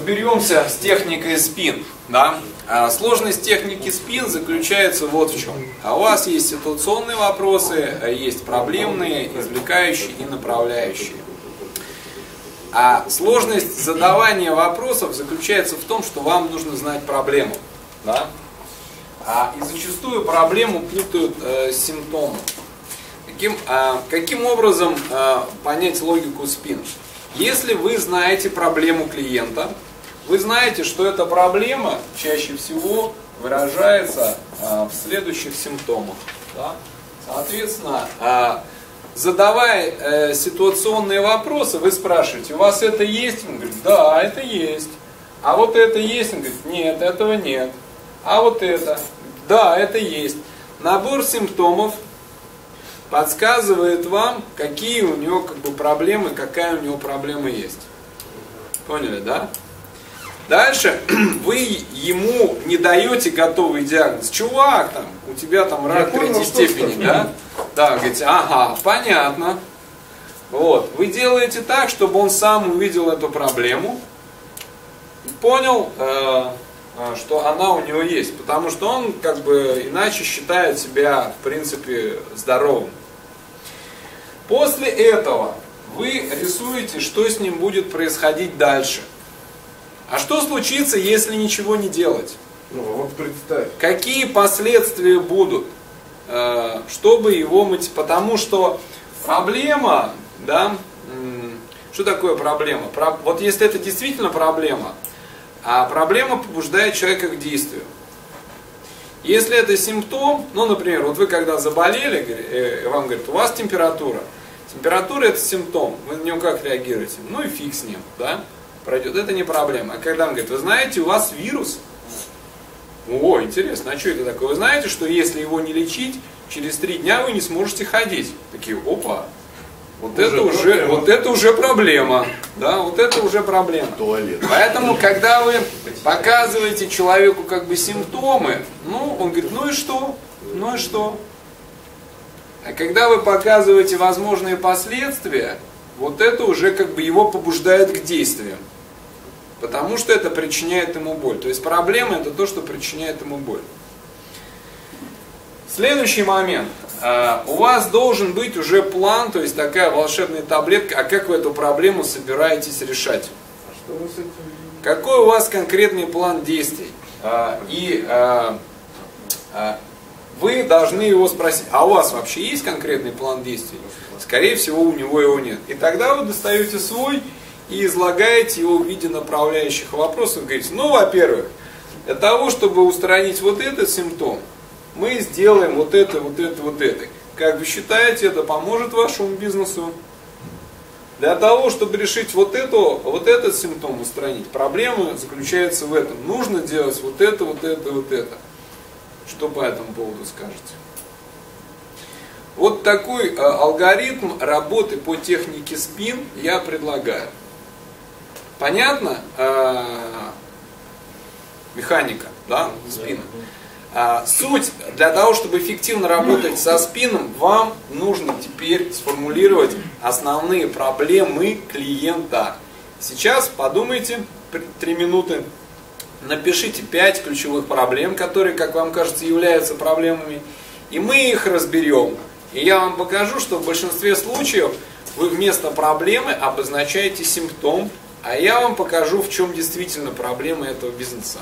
разберемся с техникой спин. Да? Сложность техники спин заключается вот в чем. А у вас есть ситуационные вопросы, есть проблемные, извлекающие и направляющие. А сложность задавания вопросов заключается в том, что вам нужно знать проблему. Да? И зачастую проблему путают с симптомом. Каким образом понять логику СПИН? Если вы знаете проблему клиента, вы знаете, что эта проблема чаще всего выражается в следующих симптомах. Да? Соответственно, задавая ситуационные вопросы, вы спрашиваете, у вас это есть? Он говорит, да, это есть. А вот это есть? Он говорит, нет, этого нет. А вот это? Да, это есть. Набор симптомов подсказывает вам, какие у него проблемы, какая у него проблема есть. Поняли, да? Дальше вы ему не даете готовый диагноз. Чувак, там, у тебя там рак третьей степени, да? Да, говорите, ага, понятно. Вот. Вы делаете так, чтобы он сам увидел эту проблему и понял, что она у него есть. Потому что он иначе считает себя, в принципе, здоровым. После этого вы рисуете, что с ним будет происходить дальше. А что случится, если ничего не делать? Ну, вот представь. Какие последствия будут, чтобы его мотивировать? Потому что проблема, да, что такое проблема? Вот если это действительно проблема, а проблема побуждает человека к действию. Если это симптом, ну, например, вот вы когда заболели, вам говорят, у вас температура. Температура – это симптом, вы на него как реагируете? Ну и фиг с ним, да? Пройдет, это не проблема. А когда он говорит, вы знаете, у вас вирус? О, интересно, а что это такое? Вы знаете, что если его не лечить, через 3 дня вы не сможете ходить. Такие, опа, вот это уже проблема. Да, вот это уже проблема. Туалет. Поэтому, когда вы показываете человеку симптомы, ну, он говорит, ну и что? Ну и что? А когда вы показываете возможные последствия, вот это уже его побуждает к действиям, потому что это причиняет ему боль. То есть проблема – это то, что причиняет ему боль. Следующий момент. У вас должен быть уже план, то есть такая волшебная таблетка, а как вы эту проблему собираетесь решать. Какой у вас конкретный план действий? Вы должны его спросить, а у вас вообще есть конкретный план действий? Скорее всего, у него его нет. И тогда вы достаете свой и излагаете его в виде направляющих вопросов. Говорите, ну, во-первых, для того, чтобы устранить вот этот симптом, мы сделаем вот это, вот это, вот это. Как вы считаете, это поможет вашему бизнесу? Для того, чтобы решить вот этот симптом устранить, проблема заключается в этом. Нужно делать вот это, вот это, вот это. Что по этому поводу скажете? Вот такой алгоритм работы по технике СПИН я предлагаю. Понятно? Механика, да, СПИНа. Суть, для того, чтобы эффективно работать со СПИНом, вам нужно теперь сформулировать основные проблемы клиента. Сейчас подумайте 3 минуты. Напишите 5 ключевых проблем, которые, как вам кажется, являются проблемами, и мы их разберем. И я вам покажу, что в большинстве случаев вы вместо проблемы обозначаете симптом, а я вам покажу, в чем действительно проблема этого бизнеса.